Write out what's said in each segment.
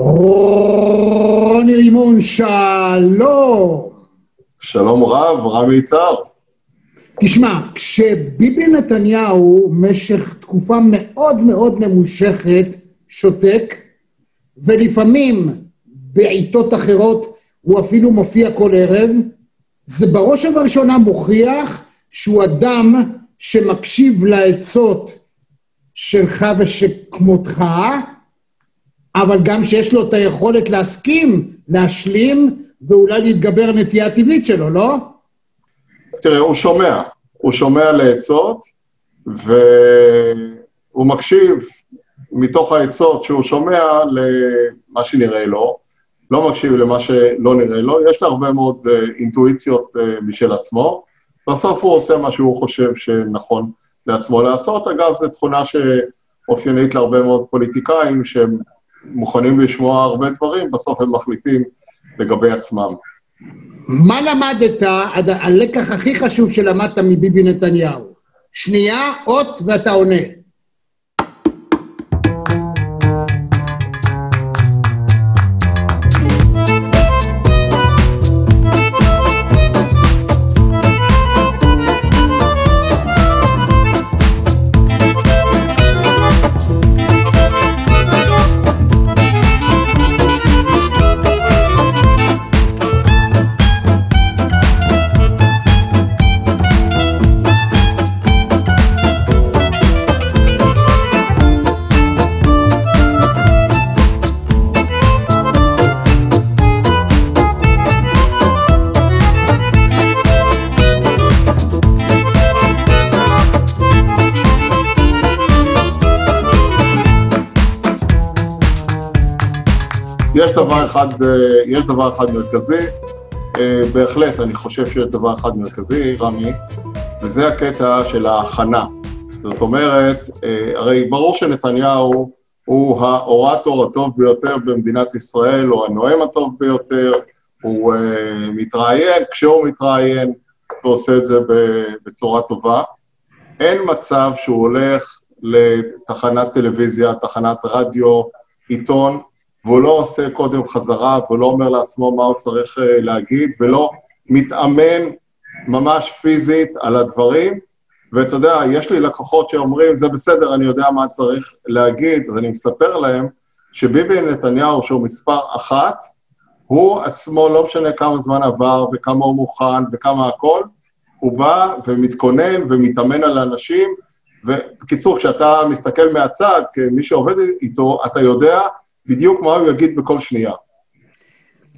רוני רימון, שלום. שלום רב, רמי צהר. תשמע, כשביבי נתניהו משך תקופה מאוד מאוד ממושכת שותק, ולפעמים בעיתות אחרות הוא אפילו מופיע כל ערב, זה בראש ובראשונה מוכיח שהוא אדם שמקשיב לעצות שלך ושכמותך, אבל גם שיש לו את היכולת להסכים, להשלים ואולי להתגבר נטייה טבעית שלו, לא? תראה, הוא שומע לעצות, והוא מקשיב מתוך העצות שהוא שומע למה שנראה לו, לא מקשיב למה שלא נראה לו, יש לו הרבה מאוד אינטואיציות משל עצמו, בסוף הוא עושה מה שהוא חושב שנכון לעצמו לעשות. אגב, זו תכונה שאופיינית להרבה מאוד פוליטיקאים, שהם מוכנים לשמוע הרבה דברים, בסוף הם מחליטים לגבי עצמם. מה למדת, הלקח הכי חשוב שלמדת מביבי נתניהו? שנייה, אות ואתה עונה. יש דבר אחד מרכזי, בהחלט אני חושב שיש דבר אחד מרכזי, רמי, וזה הקטע של ההכנה. זאת אומרת, הרי ברור שנתניהו הוא האורטור הטוב ביותר במדינת ישראל, או הנואם הטוב ביותר, הוא מתראיין, כשהוא מתראיין, הוא עושה את זה בצורה טובה. אין מצב שהוא הולך לתחנת טלוויזיה, תחנת רדיו, עיתון, והוא לא עושה קודם חזרה, והוא לא אומר לעצמו מה הוא צריך להגיד, ולא מתאמן ממש פיזית על הדברים, ואתה יודע, יש לי לקוחות שאומרים, זה בסדר, אני יודע מה צריך להגיד, אז אני מספר להם שביבי נתניהו, שהוא מספר 1, הוא עצמו, לא משנה כמה זמן עבר, וכמה הוא מוכן, וכמה הכל, הוא בא ומתכונן ומתאמן על האנשים, ובקיצור, כשאתה מסתכל מהצד, כמי שעובד איתו, אתה יודע, בדיוק מה הוא יגיד בכל שנייה.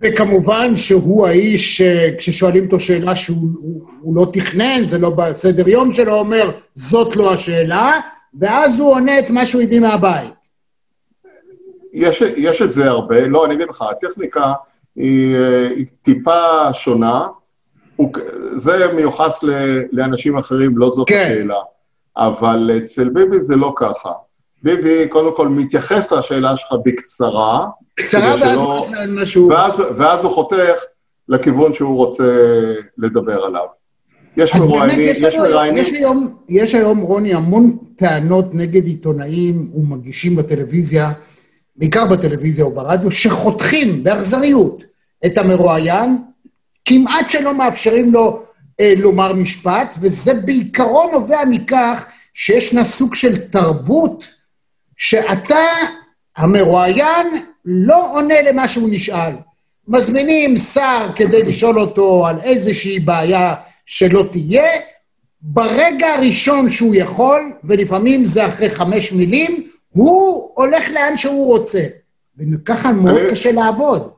וכמובן שהוא האיש, כששואלים אותו שאלה שהוא לא תכנן, זה לא בסדר יום שלו, אומר, זאת לא השאלה, ואז הוא עונה את מה שהוא הביא מהבית. יש את זה הרבה, לא, אני אגיד לך, הטכניקה היא טיפה שונה, זה מיוחס לאנשים אחרים, לא זאת השאלה, אבל אצל ביבי זה לא ככה. ביבי, קודם כל, מתייחס לשאלה שלך בקצרה. קצרה, ואז הוא חותך משהו. ואז הוא חותך לכיוון שהוא רוצה לדבר עליו. יש מרואיינים, יש מרואיינים. יש היום, רוני, המון טענות נגד עיתונאים ומגישים בטלוויזיה, בעיקר בטלוויזיה או ברדיו, שחותכים באכזריות את המרואיין, כמעט שלא מאפשרים לו לומר משפט, וזה בעיקרון נובע מכך שישנה סוג של תרבות, שאתה, המרואיין, לא עונה למה שהוא נשאל. מזמינים שר כדי לשאול אותו על איזושהי בעיה שלא תהיה, ברגע הראשון שהוא יכול, ולפעמים זה אחרי 5 מילים, הוא הולך לאן שהוא רוצה. וככה מאוד קשה לעבוד.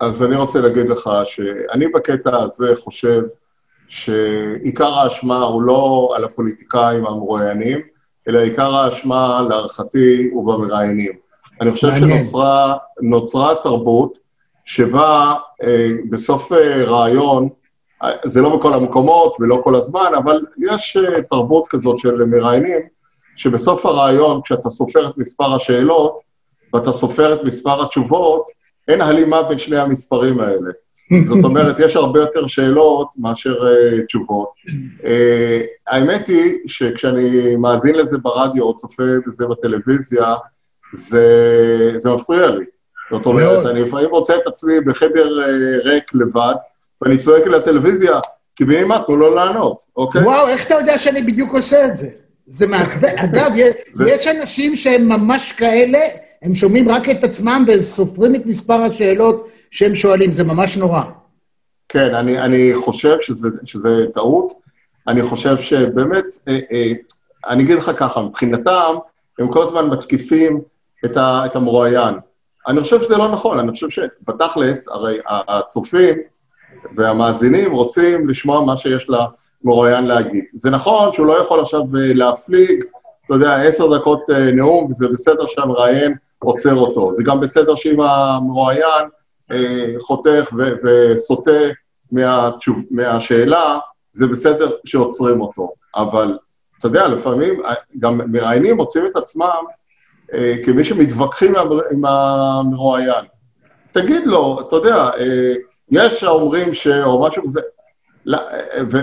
אז אני רוצה להגיד לך שאני בקטע הזה חושב שעיקר האשמה הוא לא על הפוליטיקאים המרואיינים, אלא עיקר האשמה להערכתי ובמראיינים. אני חושב שנוצרה תרבות שבה בסוף רעיון, זה לא בכל המקומות ולא כל הזמן, אבל יש תרבות כזאת של מראיינים, שבסוף הרעיון, כשאתה סופר את מספר השאלות, ואתה סופר את מספר התשובות, אין הלימה בין שני המספרים האלה. זאת אומרת, יש הרבה יותר שאלות מאשר תשובות. האמת היא שכשאני מאזין לזה ברדיו או צופה בזה בטלוויזיה, זה מפריע לי. זאת אומרת, אני לפעמים רוצה את עצמי בחדר ריק לבד, ואני צועק לטלוויזיה, כי בימים את לא לענות, אוקיי? וואו, איך אתה יודע שאני בדיוק עושה את זה? זה מעצבן, אגב, יש אנשים שהם ממש כאלה, הם שומעים רק את עצמם וסופרים את מספר השאלות שהם שואלים, זה ממש נורא. כן, אני חושב שזה טעות, אני חושב שבאמת, אני אגיד לך ככה, מבחינתם, הם כל הזמן מתקיפים את המרואיין. אני חושב שזה לא נכון, אני חושב שבתכלס, הרי הצופים והמאזינים רוצים לשמוע מה שיש למרואיין להגיד. זה נכון שהוא לא יכול עכשיו להפליג, אתה יודע, 10 דקות נאום, וזה בסדר שהמראיין עוצר אותו. זה גם בסדר שאם המרואיין חותך וסוטה מהשאלה, זה בסדר שעוצרים אותו. אבל אתה יודע, לפעמים גם מראיינים מוצאים את עצמם כמי שמתווכחים עם המרואיין. תגיד לו, אתה יודע, יש שאומרים או משהו כזה,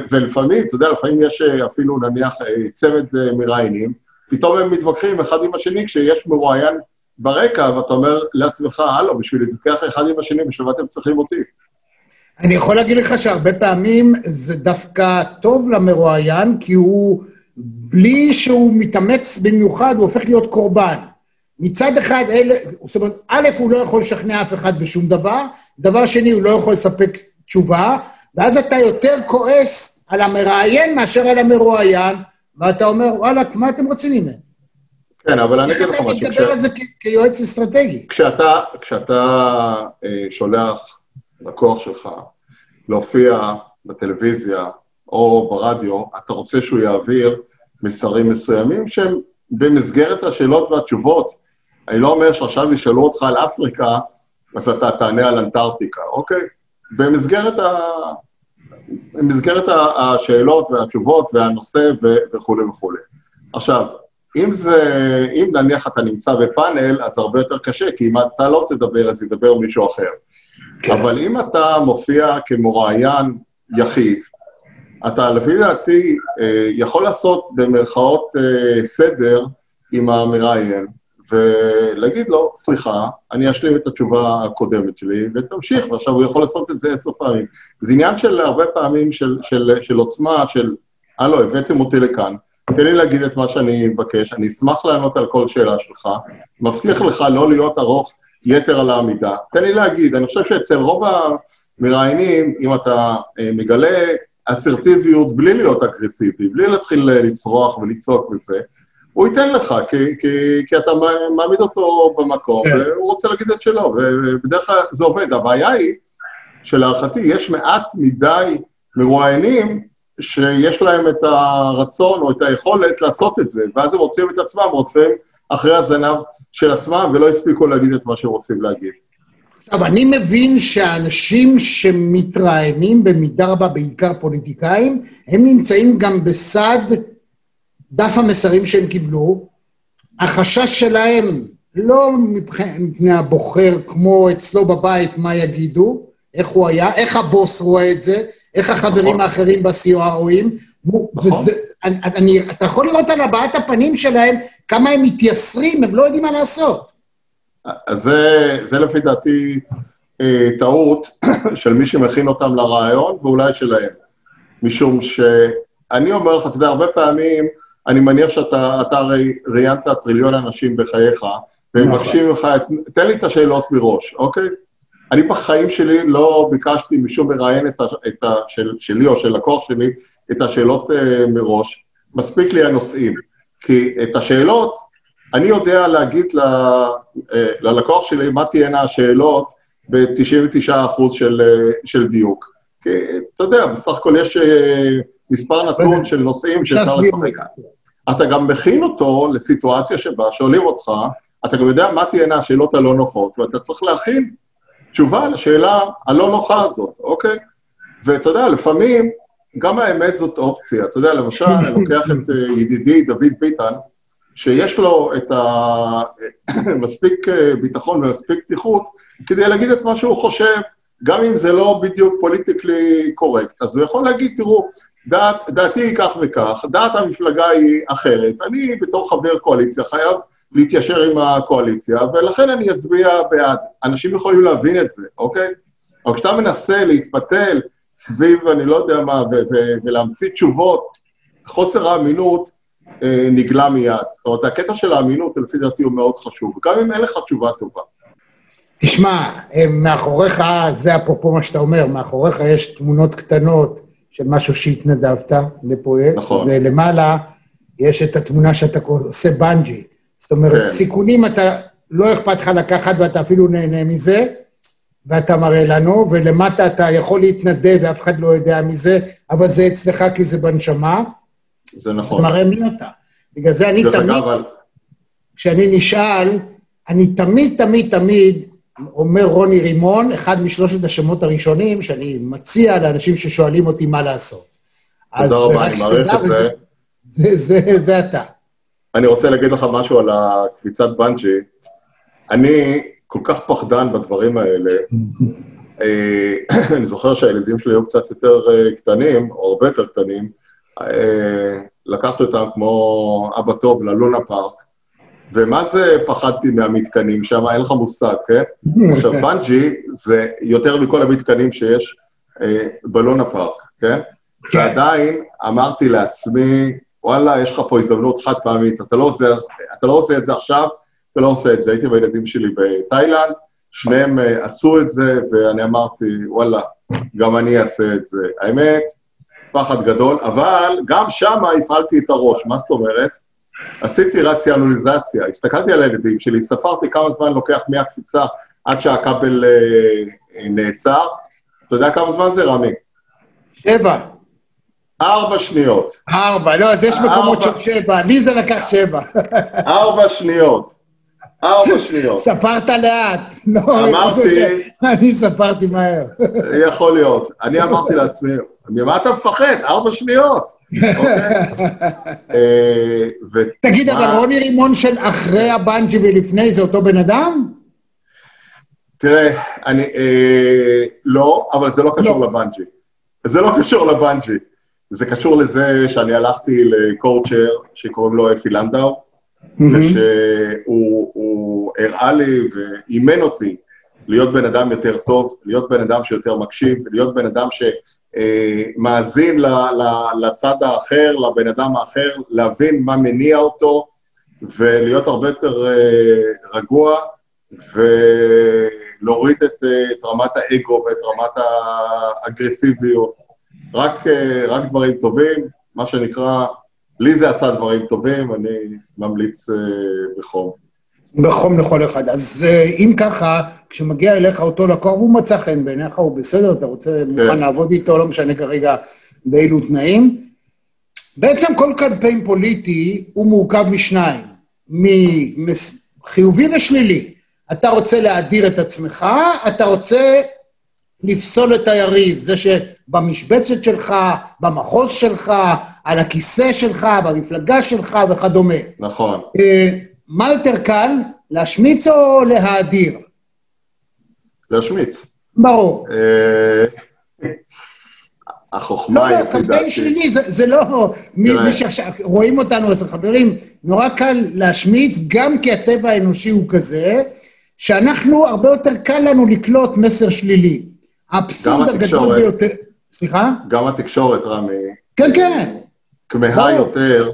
ולפעמים, אתה יודע, לפעמים יש אפילו נניח צמד מראיינים, פתאום הם מתווכחים אחד עם השני, כשיש מרואיין ברקע, ואתה אומר לעצמך, הלו, בשביל להתווכח אחד עם השני, בשביל מה אתם צריכים אותי? אני יכול להגיד לך שהרבה פעמים זה דווקא טוב למרואיין, כי הוא, בלי שהוא מתאמץ במיוחד, הוא הופך להיות קורבן. מצד אחד, זאת אומרת, א', הוא לא יכול לשכנע אף אחד בשום דבר, דבר שני, הוא לא יכול לספק תשובה, ואז אתה יותר כועס על המראיין מאשר על המרואיין, ואתה אומר, וואלה, מה אתם רוצים ממנו? כן, אבל אני אגיד לך משהו. איך אתה מתדבר על זה כיועץ אסטרטגי? כשאתה שולח לקוח שלך להופיע בטלוויזיה או ברדיו, אתה רוצה שהוא יעביר מסרים מסוימים שהם במסגרת השאלות והתשובות. אני לא אומר שעכשיו ישאלו אותך על אפריקה, אז אתה תענה על אנטארקטיקה, אוקיי? במסגרת השאלות והתשובות והנושא וכו' וכו'. עכשיו, אם נניח אתה נמצא בפאנל, אז הרבה יותר קשה, כי אם אתה לא תדבר, אז ידבר מישהו אחר. אבל אם אתה מופיע כמוראיין יחיד, אתה לפי דעתי יכול לעשות במרכאות סדר עם המראיין, ולהגיד לו, סליחה, אני אשלים את התשובה הקודמת שלי, ותמשיך, ועכשיו הוא יכול לעשות את זה 10 פעמים. זה עניין של הרבה פעמים של עוצמה, של, הלו, הבאתם אותי לכאן, תן לי להגיד את מה שאני מבקש, אני אשמח לענות על כל שאלה שלך, מבטיח לך לא להיות ארוך יתר על העמידה. תן לי להגיד, אני חושב שאצל רוב המראיינים, אם אתה מגלה אסרטיביות, בלי להיות אגרסיבי, בלי להתחיל לצרוח ולצעוק וזה, הוא ייתן לך, כי אתה מעמיד אותו במקום, והוא רוצה להגיד את שלו, ובדרך כלל זה עובד. הבעיה היא, שלהערכתי, יש מעט מדי מרואיינים, שיש להם את הרצון או את היכולת לעשות את זה, ואז הם רוצים את עצמם, רודפים אחרי הזנב של עצמם, ולא הספיקו להגיד את מה שהם רוצים להגיד. עכשיו, אני מבין שהאנשים שמתראיינים במידה רבה, בעיקר פוליטיקאים, הם נמצאים גם בסד דף המסרים שהם קיבלו, החשש שלהם לא מפני הבוחר כמו אצלו בבית, מה יגידו, איך הוא היה, איך הבוס רואה את זה, איך החברים האחרים בסיוע רואים, אתה יכול לראות על הבעת הפנים שלהם, כמה הם מתייסרים, הם לא יודעים מה לעשות. אז זה לפי דעתי טעות של מי שמכין אותם לרעיון, ואולי שלהם. משום שאני אומר לך, אתה יודע, הרבה פעמים, אני מניח שאתה הרי ראיינת טריליון אנשים בחייך, והם מבקשים לך, תן לי את השאלות מראש, אוקיי? אני בחיים שלי לא ביקשתי משום מראיין שלי או של לקוח שלי את השאלות מראש, מספיק לי הנושאים, כי את השאלות אני יודע להגיד ללקוח שלי מה תהיינה השאלות ב-99% של דיוק, כי אתה יודע, בסך הכל יש מספר נתון של נושאים שאפשר לשחק. אתה גם מכין אותו לסיטואציה שבה שואלים אותך, אתה גם יודע מה תהיינה השאלות הלא נוחות, ואתה צריך להכין תשובה לשאלה הלא נוחה הזאת, אוקיי? ואתה יודע, לפעמים, גם האמת זאת אופציה. אתה יודע, למשל, אני לוקח את ידידי דוד ביטן, שיש לו את מספיק ביטחון ומספיק פתיחות, כדי להגיד את מה שהוא חושב, גם אם זה לא בדיוק פוליטיקלי קורקט. אז הוא יכול להגיד, תראו, דעתי היא כך וכך, דעת המפלגה היא אחרת, אני בתור חבר קואליציה חייב להתיישר עם הקואליציה, ולכן אני אצביע בעד. אנשים יכולים להבין את זה, אוקיי? אבל כשאתה מנסה להתפתל סביב, אני לא יודע מה, ולהמציא תשובות, חוסר האמינות נגלה מיד. זאת אומרת, הקטע של האמינות, לפי דעתי, הוא מאוד חשוב, גם אם אין לך תשובה טובה. תשמע, מאחוריך, זה אפרופו מה שאתה אומר, מאחוריך יש תמונות קטנות של משהו שהתנדבת לפרויקט, נכון. ולמעלה יש את התמונה שאתה עושה בנג'י. זאת אומרת, כן. סיכונים אתה לא אכפת לך לקחת ואתה אפילו נהנה מזה, ואתה מראה לנו, ולמטה אתה יכול להתנדב ואף אחד לא יודע מזה, אבל זה אצלך כי זה בנשמה. זה נכון. זה מראה מי אתה. בגלל זה אני תמיד, כשאני נשאל, אני תמיד אומר רוני רימון, אחד משלושת השמות הראשונים, שאני מציע לאנשים ששואלים אותי מה לעשות. אז רק שתדע, זה אתה. אני רוצה להגיד לך משהו על הקפיצת בנג'י. אני כל כך פחדן בדברים האלה. אני זוכר שהילדים שלי היו קצת יותר קטנים, או הרבה יותר קטנים. לקחתי אותם כמו אבא טוב ללונה פארק, ומה זה פחדתי מהמתקנים שם? אין לך מושג, כן? עכשיו, בנג'י זה יותר מכל המתקנים שיש בלונה פארק, כן? ועדיין אמרתי לעצמי, וואלה, יש לך פה הזדמנות חד פעמית, אתה לא עושה את זה עכשיו, אתה לא עושה את זה. הייתי בילדים שלי בתאילנד, שניהם עשו את זה, ואני אמרתי, וואלה, גם אני אעשה את זה. האמת, פחד גדול, אבל גם שם הפעלתי את הראש, מה זאת אומרת? עשיתי רציונליזציה, הסתכלתי על הילדים שלי, ספרתי כמה זמן לוקח מהקפיצה עד שהקבל נעצר. אתה יודע כמה זמן זה, רמי? 7 4 שניות. 4, לא, אז יש מקומות של 7, לי זה לקח 7. 4 שניות. ספרת לאט. אמרתי... אני ספרתי מהר. יכול להיות. אני אמרתי לעצמי, ממה אתה מפחד? 4 שניות. תגיד, אבל רוני רימון של אחרי הבנג'י ולפני זה אותו בן אדם? תראה, אני... לא, אבל זה לא קשור לבנג'י. זה לא קשור לבנג'י. זה קשור לזה שאני הלכתי לקורצ'ר שקוראים לו אפי לנדאו, ושהוא הראה לי ואימן אותי להיות בן אדם יותר טוב, להיות בן אדם שיותר מקשיב, להיות בן אדם שמאזין לצד האחר, לבן אדם האחר, להבין מה מניע אותו, ולהיות הרבה יותר רגוע, ולהוריד את רמת האגו ואת רמת האגרסיביות. רק דברים טובים, מה שנקרא... לי זה עשה דברים טובים, אני ממליץ בחום. בחום לכל אחד. אז אם ככה, כשמגיע אליך אותו לקוח, הוא מצא חן בעיניך, הוא בסדר, אתה רוצה, מוכן לעבוד איתו, לא משנה כרגע באילו תנאים. בעצם כל קמפיין פוליטי הוא מורכב משניים, מחיובי ושלילי. אתה רוצה להדיר את עצמך, אתה רוצה לפסול את היריב, זה שבמשבצת שלך, במחוז שלך, על הכיסא שלך, במפלגה שלך וכדומה. נכון. מה יותר קל, להשמיץ או להאדיר? להשמיץ. ברור. החוכמה היא... לא, קמפיין שלילי, זה לא... רואים אותנו, אז חברים, נורא קל להשמיץ, גם כי הטבע האנושי הוא כזה, שאנחנו, הרבה יותר קל לנו לקלוט מסר שלילי. האבסורד הגדול ביותר... סליחה? גם התקשורת, רמי. כן, כן. כמהה יותר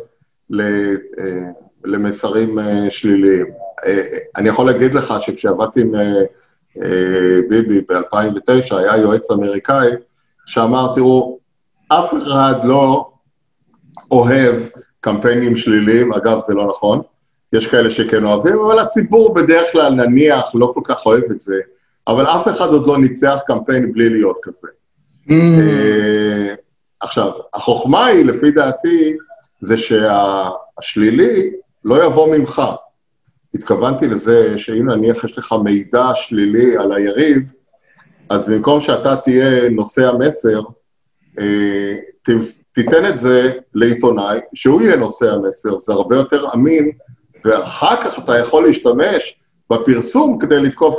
למסרים שליליים. אני יכול להגיד לך שכשעבדתי עם ביבי ב-2009, היה יועץ אמריקאי, שאמר, תראו, אף אחד לא אוהב קמפיינים שליליים, אגב, זה לא נכון, יש כאלה שכן אוהבים, אבל הציבור בדרך כלל נניח לא כל כך אוהב את זה, אבל אף אחד עוד לא ניצח קמפיין בלי להיות כזה. עכשיו, החוכמה היא, לפי דעתי, זה שהשלילי לא יבוא ממך. התכוונתי לזה שאם נניח יש לך מידע שלילי על היריב, אז במקום שאתה תהיה נושא המסר, תיתן את זה לעיתונאי, שהוא יהיה נושא המסר, זה הרבה יותר אמין, ואחר כך אתה יכול להשתמש בפרסום כדי לתקוף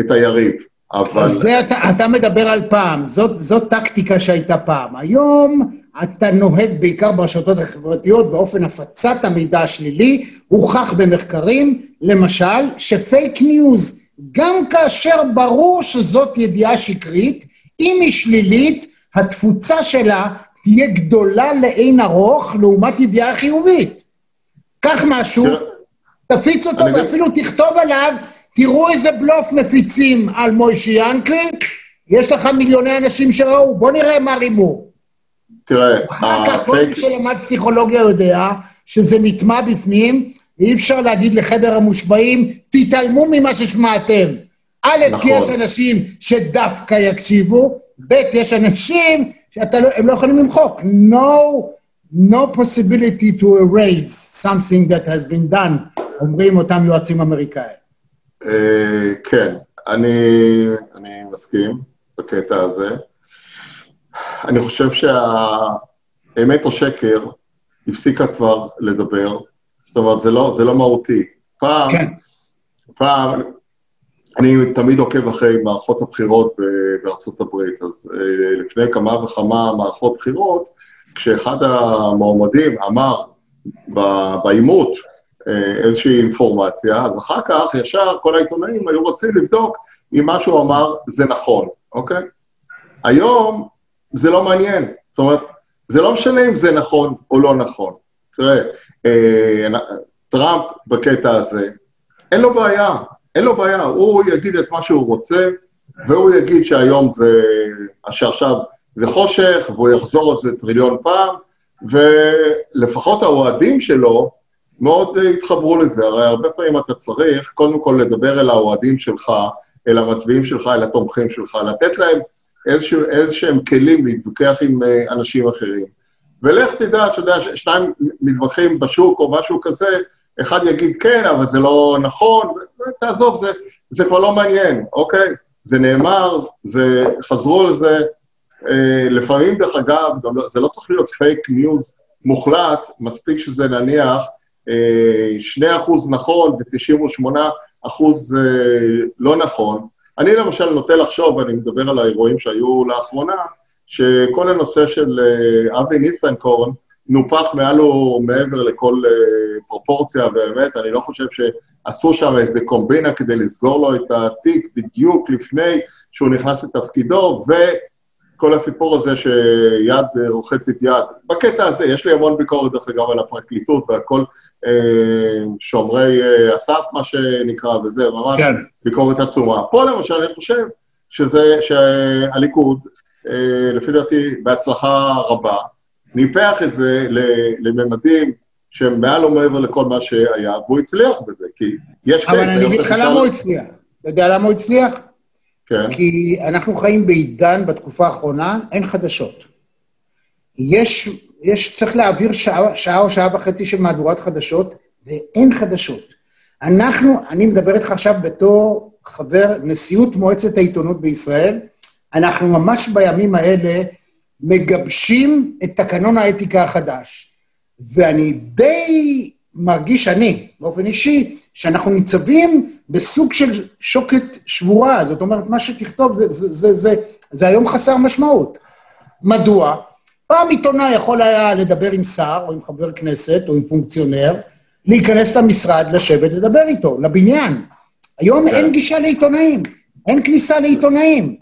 את היריב. אבל... אז זה, אתה מדבר על פעם, זאת טקטיקה שהייתה פעם. היום אתה נוהג בעיקר ברשתות החברתיות באופן הפצת המידע השלילי, הוכח במחקרים, למשל, שפייק ניוז, גם כאשר ברור שזאת ידיעה שקרית, אם היא שלילית, התפוצה שלה תהיה גדולה לעין ארוך לעומת ידיעה חיובית. קח משהו, תפיץ אותו ואפילו תכתוב עליו, תראו איזה בלוף מפיצים על מוישי ינקלין, יש לך מיליוני אנשים שראו, בוא נראה מה רימו. תראה, אחר כך כל מי שלמד פסיכולוגיה יודע שזה נטמע בפנים, ואי אפשר להגיד לחדר המושבעים, תתעלמו ממה ששמעתם. א', כי יש אנשים שדווקא יקשיבו, ב', יש אנשים שהם לא יכולים למחוק. No possibility to erase something that has been done, אומרים אותם יועצים אמריקאים. כן, אני מסכים בקטע הזה. אני חושב שהאמת או שקר הפסיקה כבר לדבר, זאת אומרת, זה לא מהותי. פעם, אני תמיד עוקב אחרי מערכות הבחירות בארצות הברית, אז לפני כמה וכמה מערכות בחירות, כשאחד המועמדים אמר בעימות, איזושהי אינפורמציה, אז אחר כך ישר כל העיתונאים היו רוצים לבדוק אם מה שהוא אמר זה נכון, אוקיי? היום זה לא מעניין, זאת אומרת, זה לא משנה אם זה נכון או לא נכון. תראה, טראמפ בקטע הזה, אין לו בעיה, הוא יגיד את מה שהוא רוצה, והוא יגיד שהיום זה, שעכשיו זה חושך, והוא יחזור על זה טריליון פעם, ולפחות האוהדים שלו, מאוד התחברו לזה, הרי הרבה פעמים אתה צריך קודם כל לדבר אל האוהדים שלך, אל המצביעים שלך, אל התומכים שלך, לתת להם איזשהם כלים להתווכח עם אנשים אחרים. ולך תדע, שניים מתווכחים בשוק או משהו כזה, אחד יגיד כן, אבל זה לא נכון, תעזוב, זה כבר לא מעניין, אוקיי? זה נאמר, חזרו על זה, לפעמים דרך אגב, זה לא צריך להיות פייק ניוז מוחלט, מספיק שזה נניח, 2% נכון ו-98% לא נכון. אני למשל נוטה לחשוב, אני מדבר על האירועים שהיו לאחרונה, שכל הנושא של אבי ניסנקורן נופח מעל ומעבר לכל פרופורציה, באמת, אני לא חושב שעשו שם איזה קומבינה כדי לסגור לו את התיק בדיוק לפני שהוא נכנס לתפקידו, וכל הסיפור הזה שיד רוחצת יד. בקטע הזה, יש לי המון ביקורת דרך אגב על הפרקליטות והכל שומרי אסף, מה שנקרא, וזה ממש כן. ביקורת עצומה. פה למשל אני חושב שהליכוד, לפי דעתי, בהצלחה רבה, ניפח את זה לממדים שהם מעל ומעבר לכל מה שהיה, והוא הצליח בזה, כי יש כאלה... אבל אני אגיד לך למה הוא הצליח. אתה יודע למה הוא הצליח? כן. כי אנחנו חיים בעידן, בתקופה האחרונה, אין חדשות. צריך להעביר שעה או שעה וחצי של מהדורת חדשות, ואין חדשות. אני מדבר איתך עכשיו בתור חבר נשיאות מועצת העיתונות בישראל, אנחנו ממש בימים האלה מגבשים את תקנון האתיקה החדש. ואני די מרגיש באופן אישי, שאנחנו ניצבים בסוג של שוקת שבורה. זאת אומרת, מה שתכתוב זה היום חסר משמעות. מדוע? פעם עיתונאי יכול היה לדבר עם שר, או עם חבר כנסת, או עם פונקציונר, להיכנס למשרד, לשבת, לדבר איתו, לבניין. היום אין גישה לעיתונאים, אין כניסה לעיתונאים.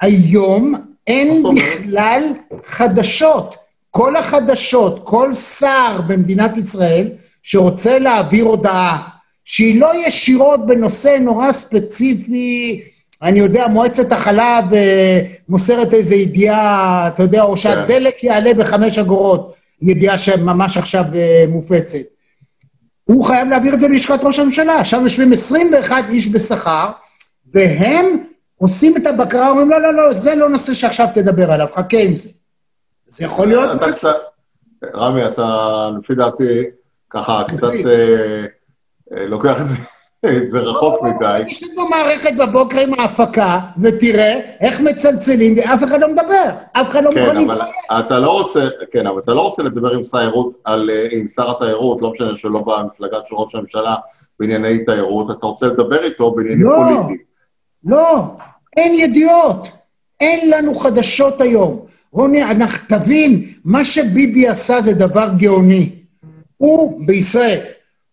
היום אין בכלל חדשות. כל החדשות, כל שר במדינת ישראל, שרוצה להעביר הודעה, שהיא לא ישירות בנושא נורא ספציפי, אני יודע, מועצת החלב מוסרת איזו ידיעה, אתה יודע, או שהדלק יעלה ב5 אגורות, ידיעה שממש עכשיו מופצת. הוא חייב להעביר את זה ללשכת ראש הממשלה, שם יושבים 21 איש בשכר, והם עושים את הבקרה, אומרים, לא, לא, לא, זה לא נושא שעכשיו תדבר עליו, חכה עם זה. זה יכול להיות... רמי, אתה לפי דעתי ככה קצת... לוקח את זה רחוק מדי. תשב במערכת בבוקר עם ההפקה, ותראה איך מצלצלים, ואף אחד לא מדבר, אף אחד לא מוכן לדבר. כן, אבל אתה לא רוצה לדבר עם שר התיירות, לא משנה שלא במפלגה של ראש הממשלה, בענייני תיירות, אתה רוצה לדבר איתו בעניינים פוליטיים. לא, אין ידיעות, אין לנו חדשות היום. רוני, אנחנו תבין, מה שביבי עשה זה דבר גאוני. הוא בישראל,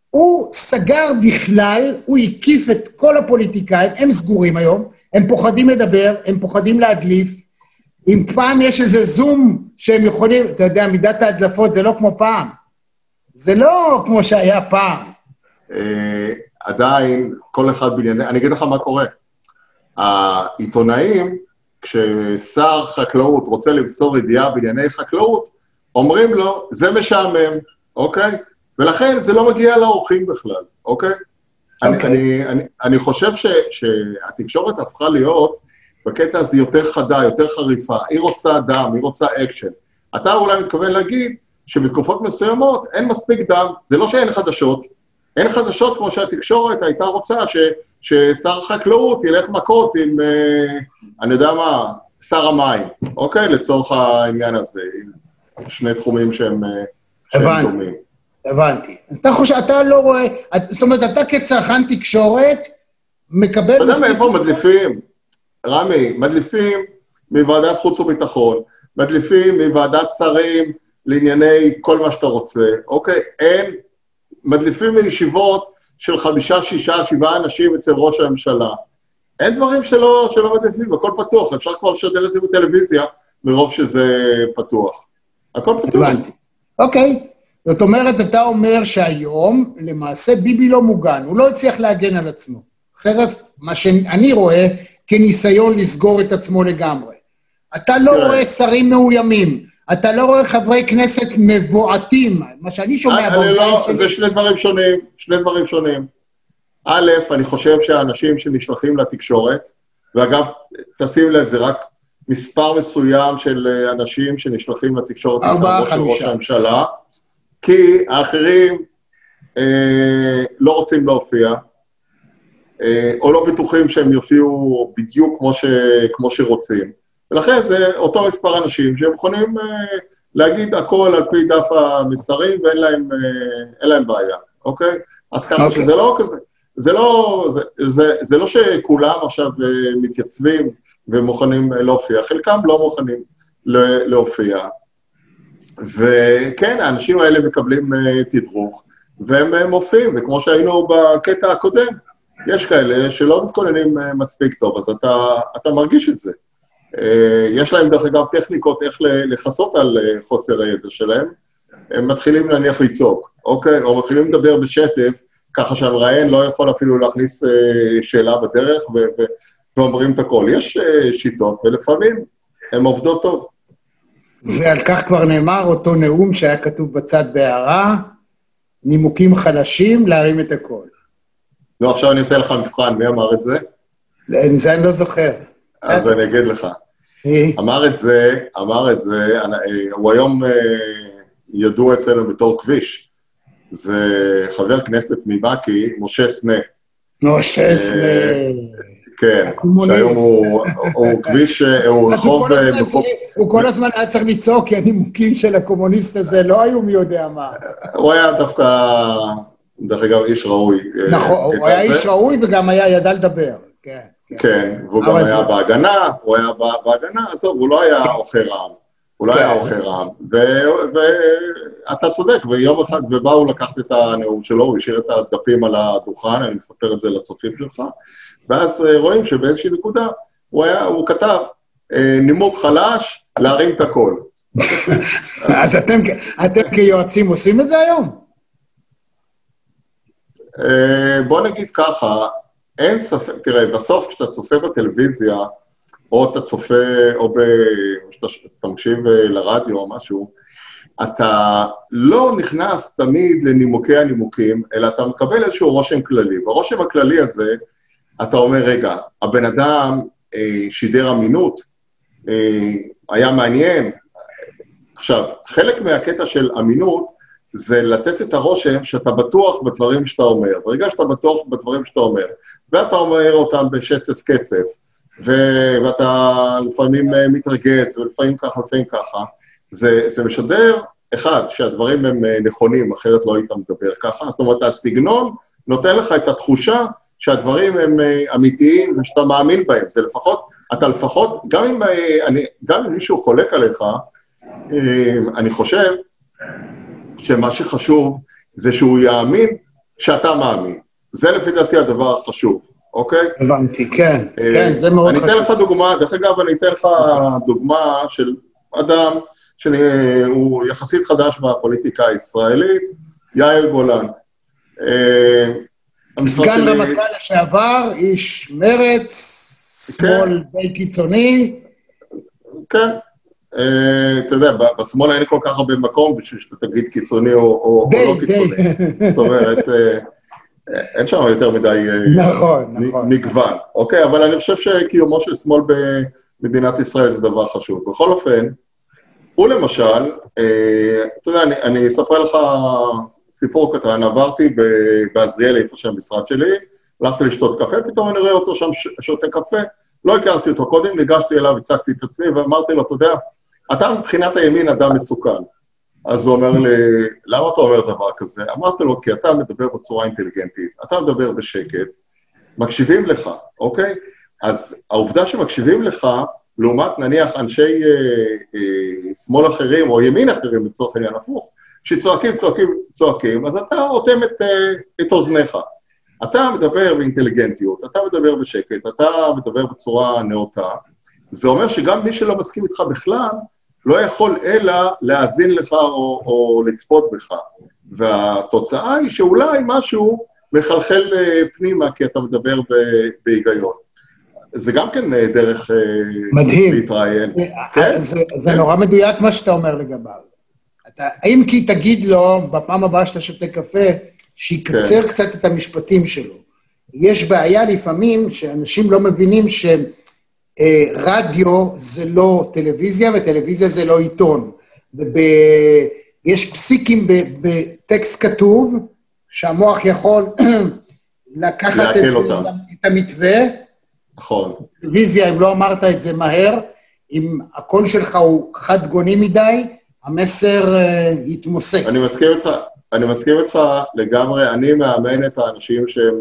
הוא סגר בכלל, הוא הקיף את כל הפוליטיקאים, הם סגורים היום, הם פוחדים לדבר, הם פוחדים להדליף, אם פעם יש איזה זום שהם יכולים, אתה יודע, מידת ההדלפות זה לא כמו פעם, זה לא כמו שהיה פעם. עדיין, כל אחד בענייני, אני אגיד לך מה קורה, העיתונאים, כששר חקלאות רוצה למסור ידיעה בענייני חקלאות, אומרים לו, זה משעמם, אוקיי? ולכן זה לא מגיע לאורחים בכלל, אוקיי? אני חושב שהתקשורת הפכה להיות, בקטע הזה יותר חדה, יותר חריפה, היא רוצה דם, היא רוצה אקשן. אתה אולי מתכוון להגיד, שבתקופות מסוימות אין מספיק דם, זה לא שאין חדשות, אין חדשות כמו שהתקשורת הייתה רוצה, ששר חקלאות ילך מכות עם, אני יודע מה, שר המים, אוקיי? לצורך העניין הזה, שני תחומים שהם דומים. הבנתי. אתה חושב, אתה לא רואה, זאת אומרת, אתה כצרכן תקשורת, מקבל... אתה יודע מאיפה מדליפים? רמי, מדליפים מוועדת חוץ וביטחון, מדליפים מוועדת שרים לענייני כל מה שאתה רוצה, אוקיי? אין, מדליפים מישיבות של 5, 6, 7 אנשים אצל ראש הממשלה. אין דברים שלא מדליפים, הכל פתוח, אפשר כבר לשדר את זה בטלוויזיה, מרוב שזה פתוח. הכל פתוח. אוקיי, זאת אומרת, אתה אומר שהיום, למעשה, ביבי לא מוגן, הוא לא הצליח להגן על עצמו. חרף, מה שאני רואה, כניסיון לסגור את עצמו לגמרי. אתה לא רואה שרים מאוימים, אתה לא רואה חברי כנסת מבועתים, מה שאני שומע... זה שני דברים שונים, שני דברים שונים. א', אני חושב שהאנשים שנשלחים לתקשורת, ואגב, תשים לב, זה רק מספר מסוים של אנשים שנשלחים לתקשורת... 4, 5. כי האחרים לא רוצים להופיע, או לא בטוחים שהם יופיעו בדיוק כמו שרוצים. ולכן זה אותו מספר אנשים שהם יכולים להגיד הכל על פי דף המסרים, ואין להם בעיה, אוקיי? אז כמה שזה לא כזה. זה לא שכולם עכשיו מתייצבים ומוכנים להופיע, חלקם לא מוכנים להופיע. וכן, האנשים האלה מקבלים תדרוך, והם מופיעים, וכמו שהיינו בקטע הקודם, יש כאלה שלא מתכוננים מספיק טוב, אז אתה מרגיש את זה. יש להם דרך אגב טכניקות איך לחסות על חוסר הידע שלהם, הם מתחילים להניח ליצוק, אוקיי? או מתחילים לדבר בשטף, ככה שהמראיין לא יכול אפילו להכניס שאלה בדרך, ואומרים את הכל. יש שיטות, ולפעמים הם עובדות טוב. ועל כך כבר נאמר אותו נאום שהיה כתוב בצד בהערה, נימוקים חלשים להרים את הכל. לא, עכשיו אני אעשה לך מבחן, מי אמר את זה? זה אני לא זוכר. אז אני אגיד לך. אמר את זה, הוא היום ידוע אצלנו בתור כביש. זה חבר כנסת מבקי, משה סנה. משה סנה. כן, שהיום הוא כביש, הוא רחוב... הוא כל הזמן היה צריך ליצור, כי הנימוקים של הקומוניסט הזה לא היו מי יודע מה. הוא היה דווקא... דרך אגב, איש ראוי. נכון, הוא היה איש ראוי וגם היה ידע לדבר. כן, והוא גם היה בהגנה, הוא היה בהגנה, אז הוא לא היה אוכר עם. הוא לא היה אוכר עם. ואתה צודק, ויום אחד, ובא הוא לקחת את הנאום שלו, הוא השאיר את הדפים על הדוכן, אני מספר את זה לצופים שלך, ואז רואים שבאיזושהי נקודה, הוא כתב, נימוק חלש, להרים את הכל. אז אתם כיועצים עושים את זה היום? בוא נגיד ככה, אין ספק, תראה, בסוף כשאתה צופה בטלוויזיה, או אתה צופה, או כשאתה מקשיב לרדיו או משהו, אתה לא נכנס תמיד לנימוקי הנימוקים, אלא אתה מקבל איזשהו רושם כללי, והרושם הכללי הזה, אתה אומר, רגע, הבן אדם שידר אמינות, היה מעניין. עכשיו, חלק מהקטע של אמינות, זה לתת את הרושם שאתה בטוח בדברים שאתה אומר, ברגע שאתה בטוח בדברים שאתה אומר, ואתה אומר אותם בשצף קצף, ואתה לפעמים מתרגז, ולפעמים ככה, לפעמים ככה, זה משדר, אחד, שהדברים הם נכונים, אחרת לא היית מדבר ככה, זאת אומרת, הסגנון נותן לך את התחושה שהדברים הם אמיתיים ושאתה מאמין בהם. זה לפחות, אתה לפחות, גם אם מישהו חולק עליך, אני חושב שמה שחשוב זה שהוא יאמין שאתה מאמין. זה לפי דעתי הדבר החשוב, אוקיי? הבנתי, כן, כן, זה מאוד חשוב. אני אתן לך דוגמה, דרך אגב, אני אתן לך דוגמה של אדם שהוא יחסית חדש בפוליטיקה הישראלית, יאיר גולן. סגן במטכ"ל לשעבר, איש מרץ, שמאל די קיצוני. כן. אתה יודע, בשמאל אין כל כך הרבה מקום בשביל שאתה תגיד קיצוני או לא קיצוני. זאת אומרת, אין שם יותר מדי מגוון. אוקיי, אבל אני חושב שקיומו של שמאל במדינת ישראל זה דבר חשוב. בכל אופן, הוא למשל, אתה יודע, אני אספר לך סיפור קטן, עברתי בעזריאל איפה שהמשרד שלי, הלכתי לשתות קפה, פתאום אני רואה אותו שם שותה קפה, לא הכרתי אותו קודם, ניגשתי אליו, הצגתי את עצמי ואמרתי לו, אתה יודע, אתה מבחינת הימין אדם מסוכן. אז הוא אומר לי, למה אתה אומר דבר כזה? אמרתי לו, כי אתה מדבר בצורה אינטליגנטית, אתה מדבר בשקט, מקשיבים לך, אוקיי? אז העובדה שמקשיבים לך, לעומת נניח אנשי שמאל אחרים או ימין אחרים לצורך עניין הפוך, שצועקים, צועקים, צועקים, אז אתה עותם את אוזניך. אתה מדבר באינטליגנטיות, אתה מדבר בשקט, אתה מדבר בצורה נאותה. זה אומר שגם מי שלא מסכים איתך בכלל, לא יכול אלא להאזין לך או לצפות בך. והתוצאה היא שאולי משהו מחלחל פנימה, כי אתה מדבר בהיגיון. זה גם כן דרך להתראיין. מדהים. זה נורא מדויק מה שאתה אומר לגביו. האם כי תגיד לו, בפעם הבאה שאתה שותה קפה, שיקצר קצת את המשפטים שלו. יש בעיה לפעמים שאנשים לא מבינים שרדיו זה לא טלוויזיה, וטלוויזיה זה לא עיתון. יש פסיקים בטקסט כתוב, שהמוח יכול לקחת את המתווה. נכון. טלוויזיה, אם לא אמרת את זה מהר, אם הקול שלך הוא חד גוני מדי, המסר התמוסס. אני מסכים איתך לגמרי, אני מאמן את האנשים שהם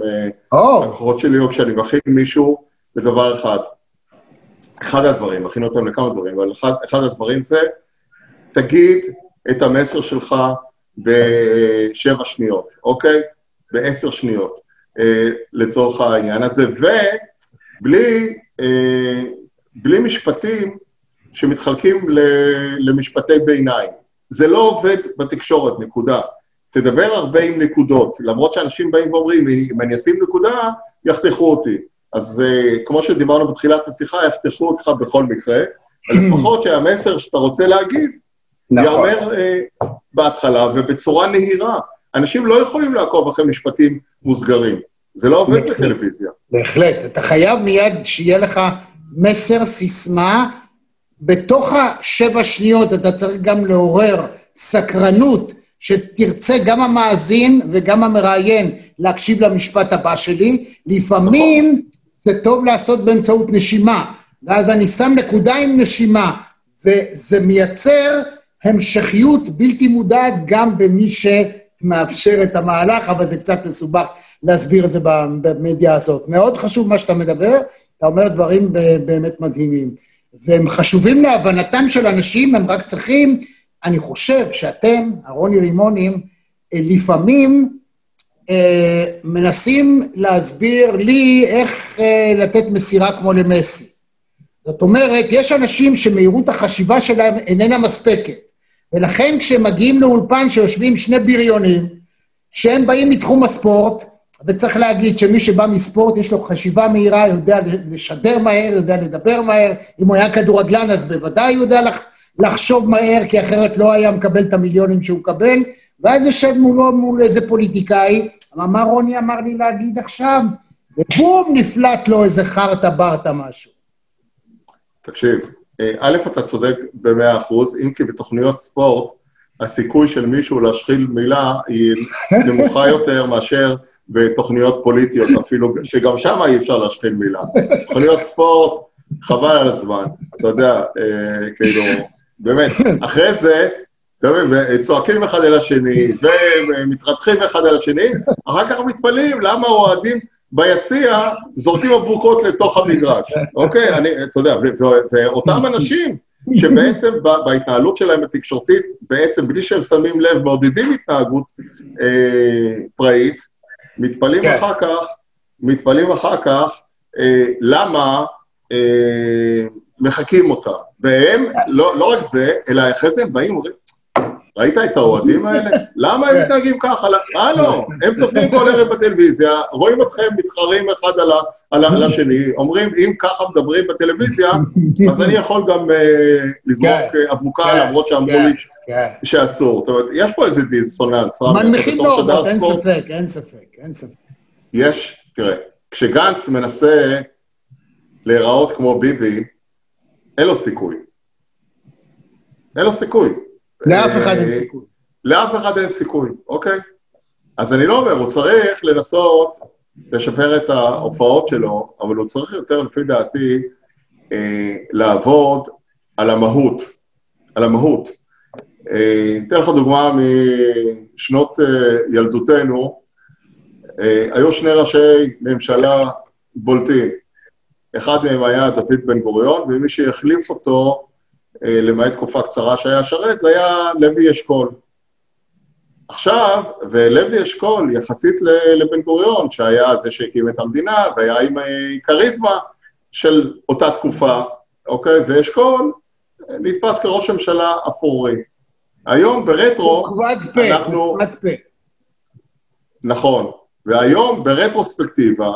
הכוחות שלי, או כשאני מכין מישהו לדבר אחד. אחד הדברים, מכין אותם לכמה דברים, אבל אחד הדברים זה, תגיד את המסר שלך ב7 שניות, אוקיי? ב10 שניות, לצורך העניין הזה, ובלי משפטים, שמתחלקים למשפטי ביניים. זה לא עובד בתקשורת, נקודה. תדבר הרבה עם נקודות, למרות שאנשים באים ואומרים, אם אני אשים נקודה, יחתכו אותי. אז כמו שדיברנו בתחילת השיחה, יחתכו אותך בכל מקרה, לפחות שהמסר שאתה רוצה להגיד, יאמר בהתחלה ובצורה נהירה. אנשים לא יכולים לעקוב אחרי משפטים מוסגרים. זה לא עובד בטלוויזיה. בהחלט. אתה חייב מיד שיהיה לך מסר, סיסמה, בתוך 7 שניות אתה צריך גם לעורר סקרנות, שתרצה גם המאזין וגם המראיין להקשיב למשפט הבא שלי, לפעמים זה טוב לעשות באמצעות נשימה, ואז אני שם נקודה עם נשימה, וזה מייצר המשכיות בלתי מודעת גם במי שמאפשר את המהלך, אבל זה קצת מסובך להסביר את זה במדיה הזאת. מאוד חשוב מה שאתה מדבר, אתה אומר דברים באמת מדהימים. והם חשובים להבנתם של אנשים, הם רק צריכים, אני חושב שאתם, הרוני רימונים, לפעמים מנסים להסביר לי איך לתת מסירה כמו למסי. זאת אומרת, יש אנשים שמהירות החשיבה שלהם איננה מספקת, ולכן כשמגיעים לאולפן שיושבים 2 בריונים, שהם באים מתחום הספורט, וצריך להגיד שמי שבא מספורט יש לו חשיבה מהירה, יודע לשדר מהר, יודע לדבר מהר, אם הוא היה כדורגלן אז בוודאי יודע לחשוב מהר, כי אחרת לא היה מקבל את המיליונים שהוא מקבל, ואז יושב מולו מול איזה פוליטיקאי, אמר רוני אמר לי להגיד עכשיו, ובום נפלט לו איזה חרטה ברטה משהו. תקשיב, א' אתה צודק ב100%, אם כי בתוכניות ספורט, הסיכוי של מישהו להשחיל מילה היא נמוכה יותר מאשר, בתוכניות פוליטיות אפילו, שגם שם אי אפשר להשחיל מילה. תוכניות ספורט, חבל על הזמן. אתה יודע, כאילו, באמת. אחרי זה, צועקים אחד אל השני, ומתרתחים אחד אל השני, אחר כך מתפלאים, למה אוהדים ביציע זורקים אבוקות לתוך המגרש. אוקיי, אתה יודע, ואותם אנשים שבעצם בהתנהלות שלהם התקשורתית, בעצם בלי שהם שמים לב, מעודדים התנהגות פראית, מתפלאים אחר כך, למה מחכים אותם. והם, לא רק זה, אלא אחרי זה הם באים, ראית את האוהדים האלה? למה הם מתנהגים ככה? מה לא? הם צופים כל ערב בטלוויזיה, רואים אתכם מתחרים אחד על השני, אומרים, אם ככה מדברים בטלוויזיה, אז אני יכול גם לזרוק אבוקה, למרות שאמרו לי שאסור. זאת אומרת, יש פה איזה דיסוננס. מנמיכים לו, אין ספק, אין ספק, אין ספק. יש, תראה, כשגנץ מנסה להיראות כמו ביבי, אין לו סיכוי. לאף אחד אין סיכוי. אוקיי. אז אני לא אומר, הוא צריך לנסות לשפר את ההופעות שלו, אבל הוא צריך יותר, לפי דעתי, לעבוד על המהות. אתן לך דוגמה משנות ילדותנו, היו שני ראשי ממשלה בולטים. אחד מהם היה דוד בן גוריון, ומי שהחליף אותו, למעט תקופה קצרה שהיה שרת, זה היה לוי אשכול. עכשיו, ולוי אשכול, יחסית לבן גוריון, שהיה זה שהקים את המדינה, והיה עם קריזמה של אותה תקופה, אוקיי? ואשכול נתפס כראש ממשלה אפורי. היום ברטרו... הוא כבד פה. נכון. והיום ברטרוספקטיבה,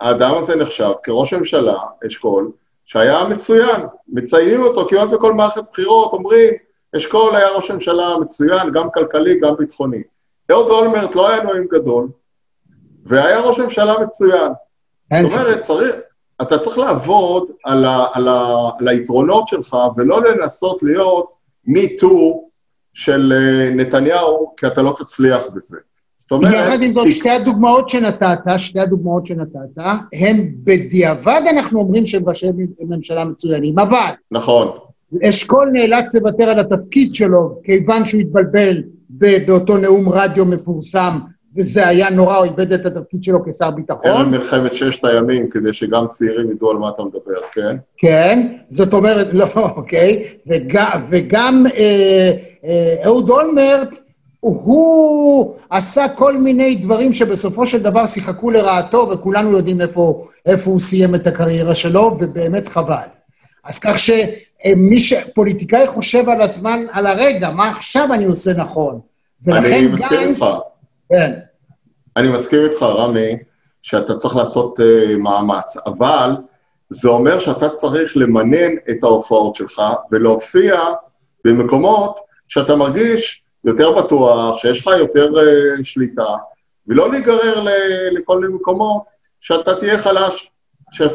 האדם הזה נחשב כראש ממשלה, אשכול, שהיה מצוין, מציינים אותו כמעט בכל מערכת בחירות, אומרים, אשכול היה ראש הממשלה מצוין, גם כלכלי, גם ביטחוני. אהוד אולמרט לא היה נועים גדול, והיה ראש הממשלה מצוין. זאת אומרת, אתה צריך לעבוד על היתרונות שלך, ולא לנסות להיות מיטו של נתניהו, כי אתה לא תצליח בזה. יחד עם זאת, שתי הדוגמאות שנתת, הם בדיעבד אנחנו אומרים שהם ראשי ממשלה מצוינים, אבל... נכון. אשכול נאלץ לוותר על התפקיד שלו, כיוון שהוא התבלבל באותו נאום רדיו מפורסם, וזה היה נורא, הוא איבד את התפקיד שלו כשר ביטחון. ערב מלחמת ששת הימים, כדי שגם צעירים ידעו על מה אתה מדבר, כן? כן, זאת אומרת, לא, אוקיי, וגם אהוד אולמרט, הוא עשה כל מיני דברים שבסופו של דבר שיחקו לרעתו, וכולנו יודעים איפה הוא סיים את הקריירה שלו, ובאמת חבל. אז כך שמי שפוליטיקאי חושב על הזמן, על הרגע, מה עכשיו אני עושה נכון? ולכן גנץ... כן. אני מסכים איתך, רמי, שאתה צריך לעשות מאמץ, אבל זה אומר שאתה צריך למנן את ההופעות שלך, ולהופיע במקומות שאתה מרגיש... יותר בטוח, שיש לך יותר שליטה, ולא להיגרר לכל מקומות, שאתה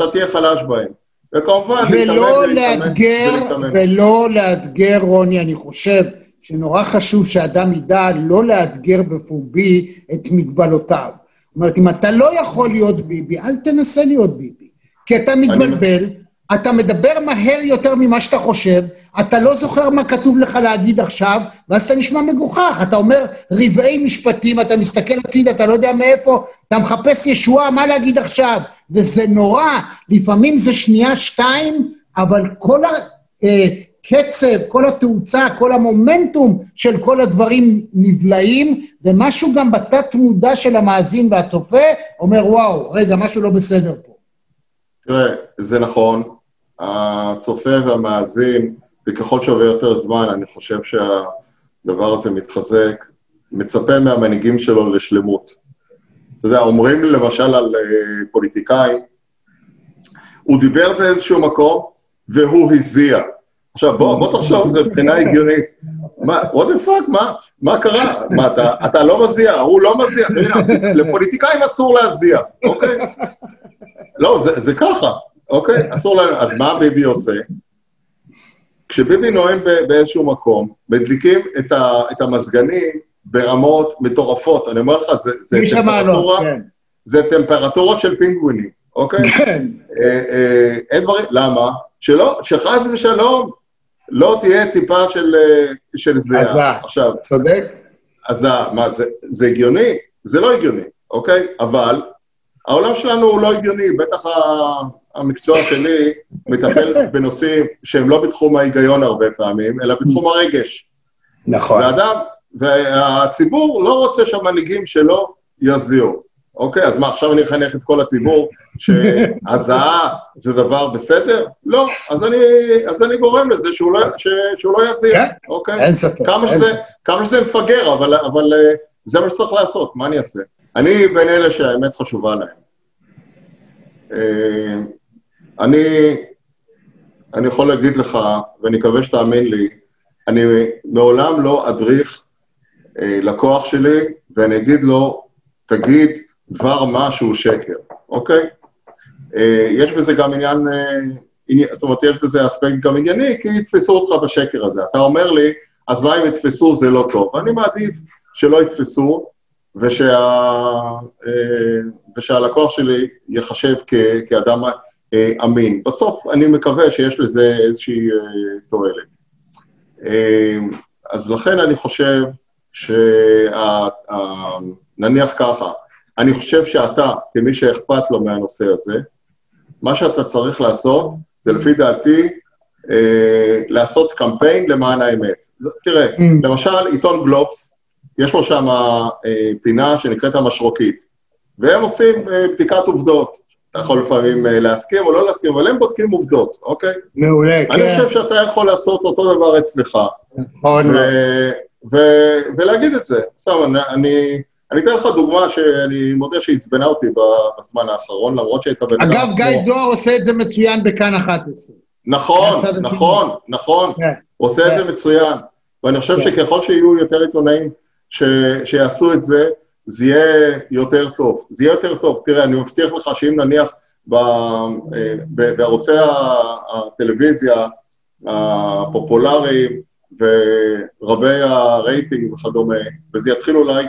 תהיה חלש בהם. וכמובן, ולא להתאמן. ולא לאתגר, רוני, אני חושב שנורא חשוב שאדם ידע לא לאתגר בפומבי את מגבלותיו. זאת אומרת, אם אתה לא יכול להיות ביבי, אל תנסה להיות ביבי, כי אתה מתבלבל, אתה מדבר מהר יותר ממה שאתה חושב, אתה לא זוכר מה כתוב לך להגיד עכשיו, ואז אתה נשמע מגוחך, אתה אומר רבעי משפטים, אתה מסתכל הצידה, אתה לא יודע מאיפה, אתה מחפש ישועה, מה להגיד עכשיו, וזה נורא, לפעמים זה שנייה, שתיים, אבל כל הקצב, כל התאוצה, כל המומנטום של כל הדברים נבלעים, ומשהו גם בתת מודע של המאזין והצופה, אומר וואו, רגע, משהו לא בסדר פה. תראה, זה נכון, הצופה והמאזין, וככל שעובר יותר זמן, אני חושב שהדבר הזה מתחזק, מצפה מהמנהיגים שלו לשלמות. אתה יודע, אומרים לי למשל על פוליטיקאים, הוא דיבר באיזשהו מקום, והוא הזיע. עכשיו, בוא תחשוב, זה מבחינה הגיונית. what the fuck, מה קרה? מה, אתה לא מזיע, הוא לא מזיע. לפוליטיקאים אסור להזיע, אוקיי? לא, זה ככה, אוקיי? אסור להם, אז מה ביבי עושה? כשביבי נואם באיזשהו מקום, מדליקים את המזגנים ברמות מטורפות, אני אומר לך, זה טמפרטורה של פינגווינים, אוקיי? אין דברים, למה? שחס ושלום לא תהיה טיפה של זה. עכשיו, צודק? אז מה, זה הגיוני? זה לא הגיוני. אוקיי? אבל העולם שלנו הוא לא הגיוני, בטח המקצוע שלי מטפל בנושאים שהם לא בתחום ההיגיון הרבה פעמים, אלא בתחום הרגש. נכון. והציבור לא רוצה שהמנהיגים שלו יזיעו. אוקיי, אז מה, עכשיו אני אחנך את כל הציבור שהזעה זה דבר בסדר? לא, אז אני גורם לזה שהוא לא יזיע. אוקיי? אין ספק. כמה שזה מפגר, אבל זה מה שצריך לעשות, מה אני אעשה? אני בין אלה שהאמת חשובה להם. אני יכול להגיד לך, ואני מקווה שתאמין לי, אני מעולם לא אדריך לקוח שלי, ואני אגיד לו, תגיד דבר משהו שקר, אוקיי? יש בזה גם עניין, זאת אומרת, יש בזה אספקט גם ענייני, כי יתפסו אותך בשקר הזה. אתה אומר לי, אז מה אם יתפסו זה לא טוב? אני מעדיף שלא יתפסו, ושהלקוח שלי יחשב כאדם אמין. בסוף אני מקווה שיש לזה איזושהי תועלת. אז לכן אני חושב נניח ככה, אני חושב שאתה, כמי שאכפת לו מהנושא הזה, מה שאתה צריך לעשות, זה לפי דעתי, לעשות קמפיין למען האמת. תראה, למשל, עיתון גלובס, יש לו שם פינה שנקראת המשרוקית, והם עושים בדיקת עובדות. אתה יכול לפעמים להסכים או לא להסכים, אבל הם בודקים עובדות, אוקיי? מעולה, כן. אני חושב שאתה יכול לעשות אותו דבר אצלך. נכון. ולהגיד את זה. סתם, אני אתן לך דוגמה שאני מודה שהצבנה אותי בזמן האחרון, למרות שהייתה בן אדם... אגב, גיא זוהר עושה את זה מצוין בכאן 11. נכון. הוא עושה את זה מצוין. ואני חושב שככל שיהיו יותר עיתונאים שיעשו את זה, זה יהיה יותר טוב. זה יהיה יותר טוב. תראה, אני מבטיח לך שאם נניח בערוצי הטלוויזיה הפופולריים ורבי הרייטינג וכדומה, וזה יתחיל אולי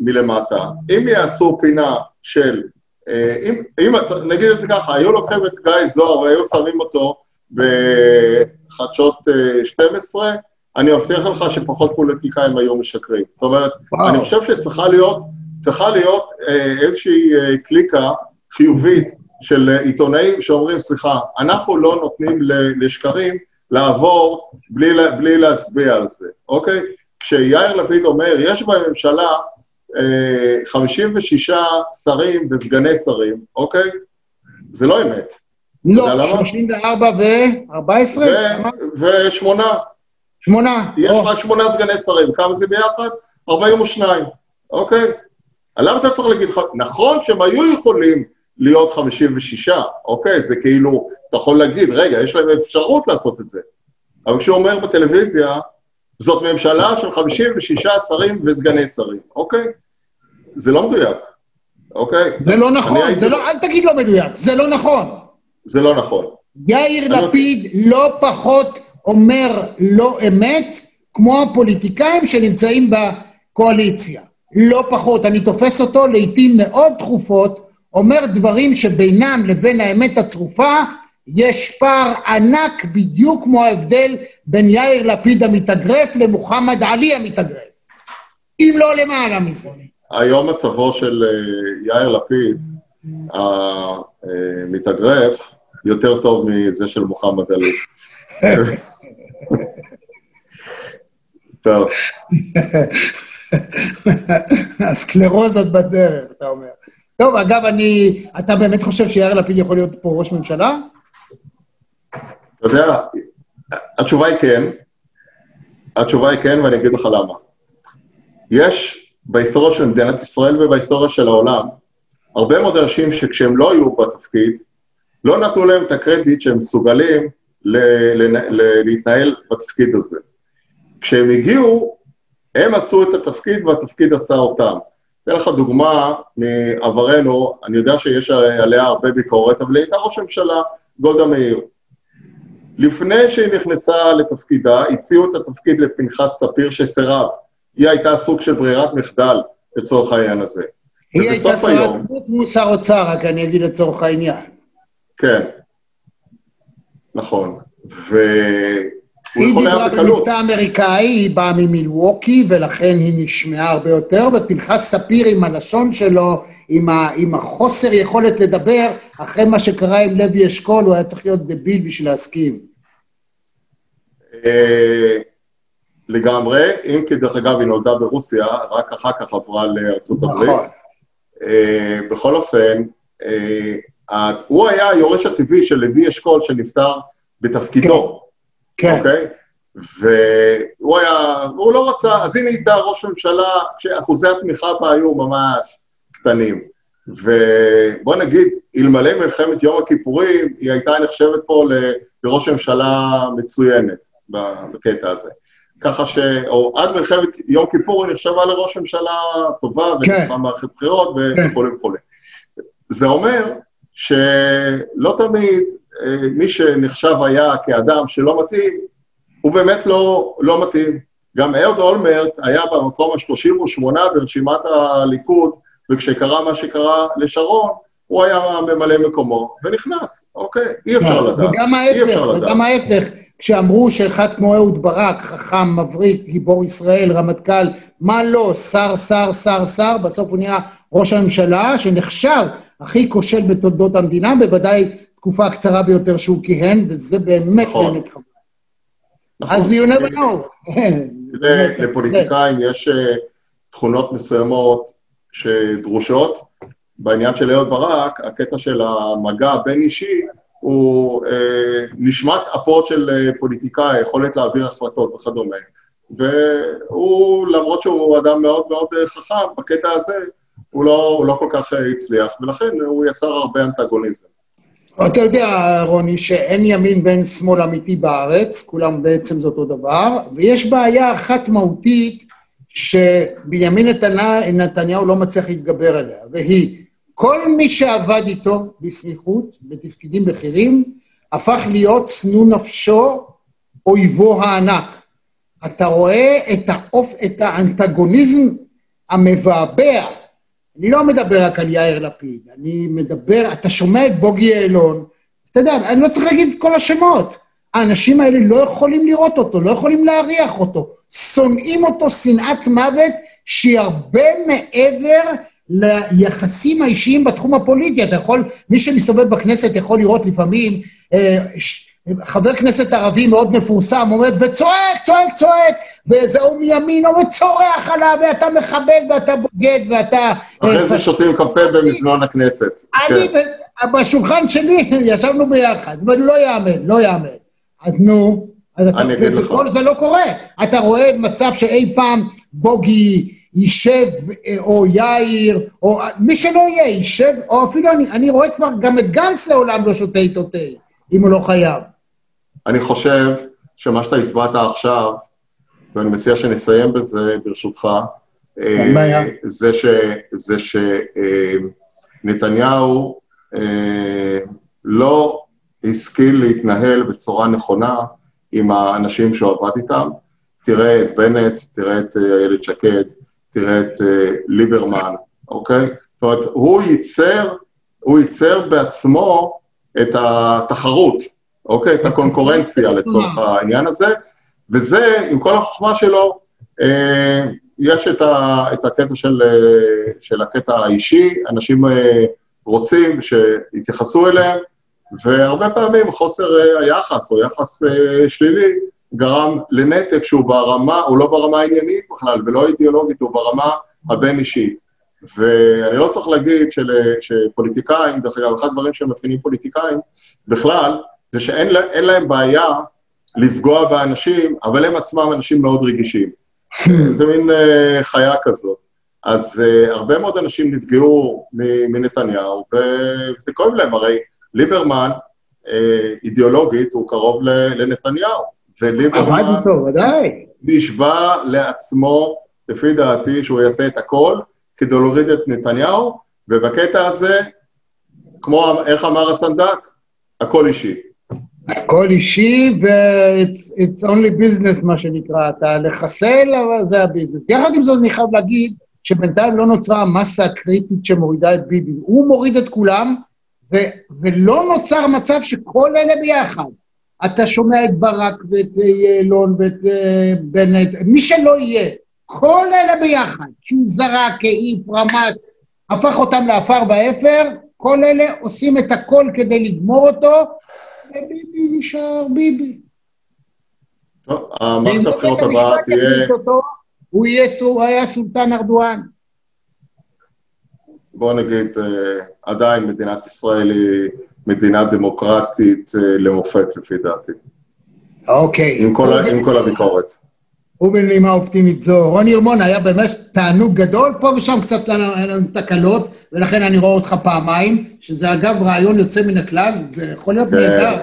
מלמטה. אם יעשו פינה של, אם נגיד את זה ככה, היו לוקחים את גיא זוהר והיו שמים אותו בחדשות 12, אני מבטיח לך שפחות פוליטיקאים היו משקרים. זאת אומרת, אני חושב שצריכה להיות איזושהי קליקה חיובית של עיתונאים שאומרים, סליחה, אנחנו לא נותנים לשקרים לעבור בלי להצביע על זה, אוקיי? כשיאיר לפיד אומר, יש בממשלה 56 שרים וסגני שרים, אוקיי? זה לא אמת. לא, 34 ו-14? ו-8. יש רק 8 סגני שרים, כמה זה ביחד? 42, אוקיי? עליו אתה צריך להגיד, נכון שהם היו יכולים להיות 56, אוקיי? זה כאילו, אתה יכול להגיד, רגע, יש להם אפשרות לעשות את זה. אבל כשהוא אומר בטלוויזיה, זאת ממשלה של 56 שרים וסגני שרים, אוקיי? זה לא מדויק, אוקיי? זה לא נכון, אל תגיד לא מדויק, זה לא נכון. זה לא נכון. יאיר לפיד לא פחות אומר לא אמת, כמו הפוליטיקאים שנמצאים בקואליציה. לא פחות, אני תופס אותו לעתים מאוד תכופות, אומר דברים שבינם לבין האמת הצרופה, יש פער ענק בדיוק כמו ההבדל בין יאיר לפיד המתאגרף למוחמד עלי המתאגרף. אם לא למעלה מזה. היום מצבו של יאיר לפיד, המתאגרף, יותר טוב מזה של מוחמד עלי. טוב. הסקלרוזת בדרך, אתה אומר. טוב, אגב, אתה באמת חושב שיאיר לפיד יכול להיות פה ראש ממשלה? אתה יודע, התשובה היא כן, ואני אגיד לך למה. יש בהיסטוריה של מדינת ישראל ובהיסטוריה של העולם, הרבה מאוד אנשים שכשהם לא היו בתפקיד, לא נתנו להם את הקרדיט שהם מסוגלים להתנהל בתפקיד הזה. כשהם הגיעו, הם עשו את התפקיד והתפקיד עשה אותם. אתן לך דוגמה מעברנו, אני יודע שיש עליה הרבה ביקורת, אבל הייתה ראש ממשלה, גולדה מאיר. לפני שהיא נכנסה לתפקידה, הציעו את התפקיד לפנחס ספיר שסירב. היא הייתה סוג של ברירת מחדל לצורך העניין הזה. היא הייתה שרת חוץ מוסר אוצר, רק אני אגיד לצורך העניין. כן, נכון. היא דיברה במבטא אמריקאי, היא באה ממילווקי, ולכן היא נשמעה הרבה יותר, ופנחס ספיר עם הלשון שלו, עם החוסר יכולת לדבר, אחרי מה שקרה עם לוי אשכול, הוא היה צריך להיות דביל בשביל להסכים. לגמרי, אם כי דרך אגב היא נולדה ברוסיה, רק אחר כך עברה לארצות הברית. נכון. בכל אופן, הוא היה היורש הטבעי של לוי אשכול, שנפטר בתפקידו. כן. והוא היה, הוא לא רצה, אז הנה הייתה ראש ממשלה, כשאחוזי התמיכה בה היו ממש קטנים. ובוא נגיד, אלמלא מלחמת יום הכיפורים, היא הייתה נחשבת פה לראש ממשלה מצוינת בקטע הזה. ככה ש... או עד מלחמת יום כיפור היא נחשבה לראש ממשלה טובה, ונשמע מערכת בחירות וכולי וכולי. זה אומר שלא תמיד מי שנחשב היה כאדם שלא מתאים, הוא באמת לא מתאים. גם אהוד אולמרט היה במקום ה-38 ברשימת הליכוד, וכשקרה מה שקרה לשרון, הוא היה ממלא מקומו, ונכנס, אוקיי, אי אפשר לדעת. וגם ההפך, כשאמרו שאחד כמו אהוד ברק, חכם, מבריק, גיבור ישראל, רמטכ"ל, מה לא, שר, שר, שר, שר, בסוף הוא נהיה ראש הממשלה, שנחשב הכי כושל בתולדות המדינה, בוודאי תקופה הקצרה ביותר שהוא כיהן, וזה באמת באמת חבל. אז you never know. לפוליטיקאים יש תכונות מסוימות שדרושות, בעניין של אהוד ברק, הקטע של המגע הבין-אישי, הוא נשמת אפו של פוליטיקאי, יכולת להעביר החלטות וכדומה. והוא, למרות שהוא אדם מאוד מאוד חכם, בקטע הזה הוא לא כל כך הצליח, ולכן הוא יצר הרבה אנטגוניזם. אתה יודע, רוני, שאין ימין ואין שמאל אמיתי בארץ, כולם בעצם זה אותו דבר, ויש בעיה אחת מהותית, שבנימין נתניהו לא מצליח להתגבר עליה, והיא, כל מי שעבד איתו בסמיכות, בתפקידים בכירים, הפך להיות צנו נפשו, אויבו הענק. אתה רואה את האנטגוניזם המבעבע. אני לא מדבר רק על יאיר לפיד, אני מדבר, אתה שומע את בוגי יעלון, אתה יודע, אני לא צריך להגיד את כל השמות. האנשים האלה לא יכולים לראות אותו, לא יכולים להריח אותו. שונאים אותו שנאת מוות שהיא הרבה מעבר ליחסים האישיים בתחום הפוליטי. אתה יכול, מי שמסתובב בכנסת יכול לראות לפעמים, חבר כנסת ערבי מאוד מפורסם, עומד וצועק, צועק, צועק, וזהו מימין, הוא מצורח עליו, ואתה מחבל, ואתה בוגד, ואתה... אחרי זה שותים קפה במזנון הכנסת. אני, בשולחן שלי, ישבנו ביחד, אבל לא יאמן, לא יאמן. אז נו... וכל זה לא קורה. אתה רואה מצב שאי פעם בוגי יישב, או יאיר, או מי שלא יהיה, יישב, או אפילו אני רואה כבר גם את גנץ לעולם לא שותה איתו תה, אם הוא לא חייב. אני חושב שמה שאתה הצבעת עכשיו, ואני מציע שנסיים בזה ברשותך, זה שנתניהו לא השכיל להתנהל בצורה נכונה, עם האנשים שעבד איתם, תראה את בנט, תראה את איילת שקד, תראה את ליברמן, אוקיי? זאת אומרת, הוא ייצר בעצמו את התחרות, אוקיי? את הקונקורנציה לצורך העניין הזה, וזה, עם כל החוכמה שלו, יש את הקטע של הקטע האישי, אנשים רוצים שיתייחסו אליהם, והרבה פעמים חוסר היחס או יחס שלילי גרם לנתק שהוא ברמה, הוא לא ברמה העניינית בכלל ולא אידיאולוגית, הוא ברמה הבין אישית. ואני לא צריך להגיד שפוליטיקאים, דרך אגב, אחד דברים שמפיינים פוליטיקאים בכלל, זה שאין להם בעיה לפגוע באנשים, אבל הם עצמם אנשים מאוד רגישים. זה מין חיה כזאת. אז הרבה מאוד אנשים נפגעו מנתניהו, וזה כואב להם הרי, ליברמן, אידיאולוגית, הוא קרוב לנתניהו, וליברמן נשבע לעצמו, לפי דעתי, שהוא יעשה את הכל, כדי להוריד את נתניהו, ובקטע הזה, כמו איך אמר הסנדק, הכל אישי. הכל אישי, ו-it's only business, מה שנקרא, אתה לחסל, אבל זה הביזנס. יחד עם זאת, אני חייב להגיד, שבינתיים לא נוצרה המסה הקריטית שמורידה את ביבי, הוא מוריד את כולם, ולא נוצר מצב שכל אלה ביחד. אתה שומע את ברק ואת יעלון ואת בנט, מי שלא יהיה, כל אלה ביחד, שהוא זרק, העיף, רמס, הפך אותם לאפר באפר, כל אלה עושים את הכל כדי לגמור אותו, וביבי נשאר ביבי. המערכת הבחירות הבאה תהיה... הוא היה סולטן ארדואן. בוא נגיד, עדיין מדינת ישראל היא מדינה דמוקרטית למופת לפי דעתי. אוקיי. עם כל הביקורת. ובנימה אופטימית זו, רוני רימון היה באמת תענוג גדול, פה ושם קצת לנו תקלות, ולכן אני רואה אותך פעמיים, שזה אגב רעיון יוצא מן הכלל, זה יכול להיות נהדר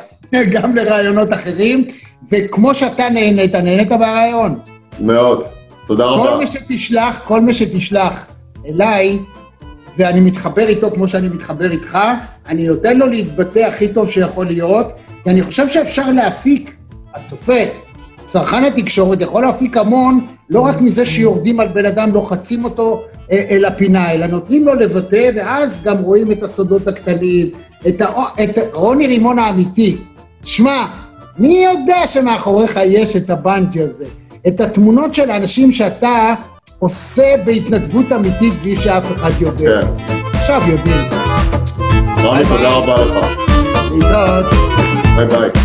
גם לרעיונות אחרים, וכמו שאתה נהנית ברעיון. מאוד, תודה רבה. כל מי שתשלח אליי, ואני מתחבר איתו כמו שאני מתחבר איתך, אני נותן לו להתבטא הכי טוב שיכול להיות, ואני חושב שאפשר להפיק, הצופה, צרכן התקשורת יכול להפיק המון, לא רק מזה שיורדים על בן אדם, לוחצים אותו אל הפינה, אלא נותנים לו לבטא, ואז גם רואים את הסודות הקטנים, את רוני רימון האמיתי. שמע, מי יודע שמאחוריך יש את הבנג'י הזה, את התמונות של האנשים שאתה עושה בהתנדבות אמיתית בלי שאף אחד יודע. כן. עכשיו יודעים. רמי, תודה רבה לך. להתראות. ביי ביי.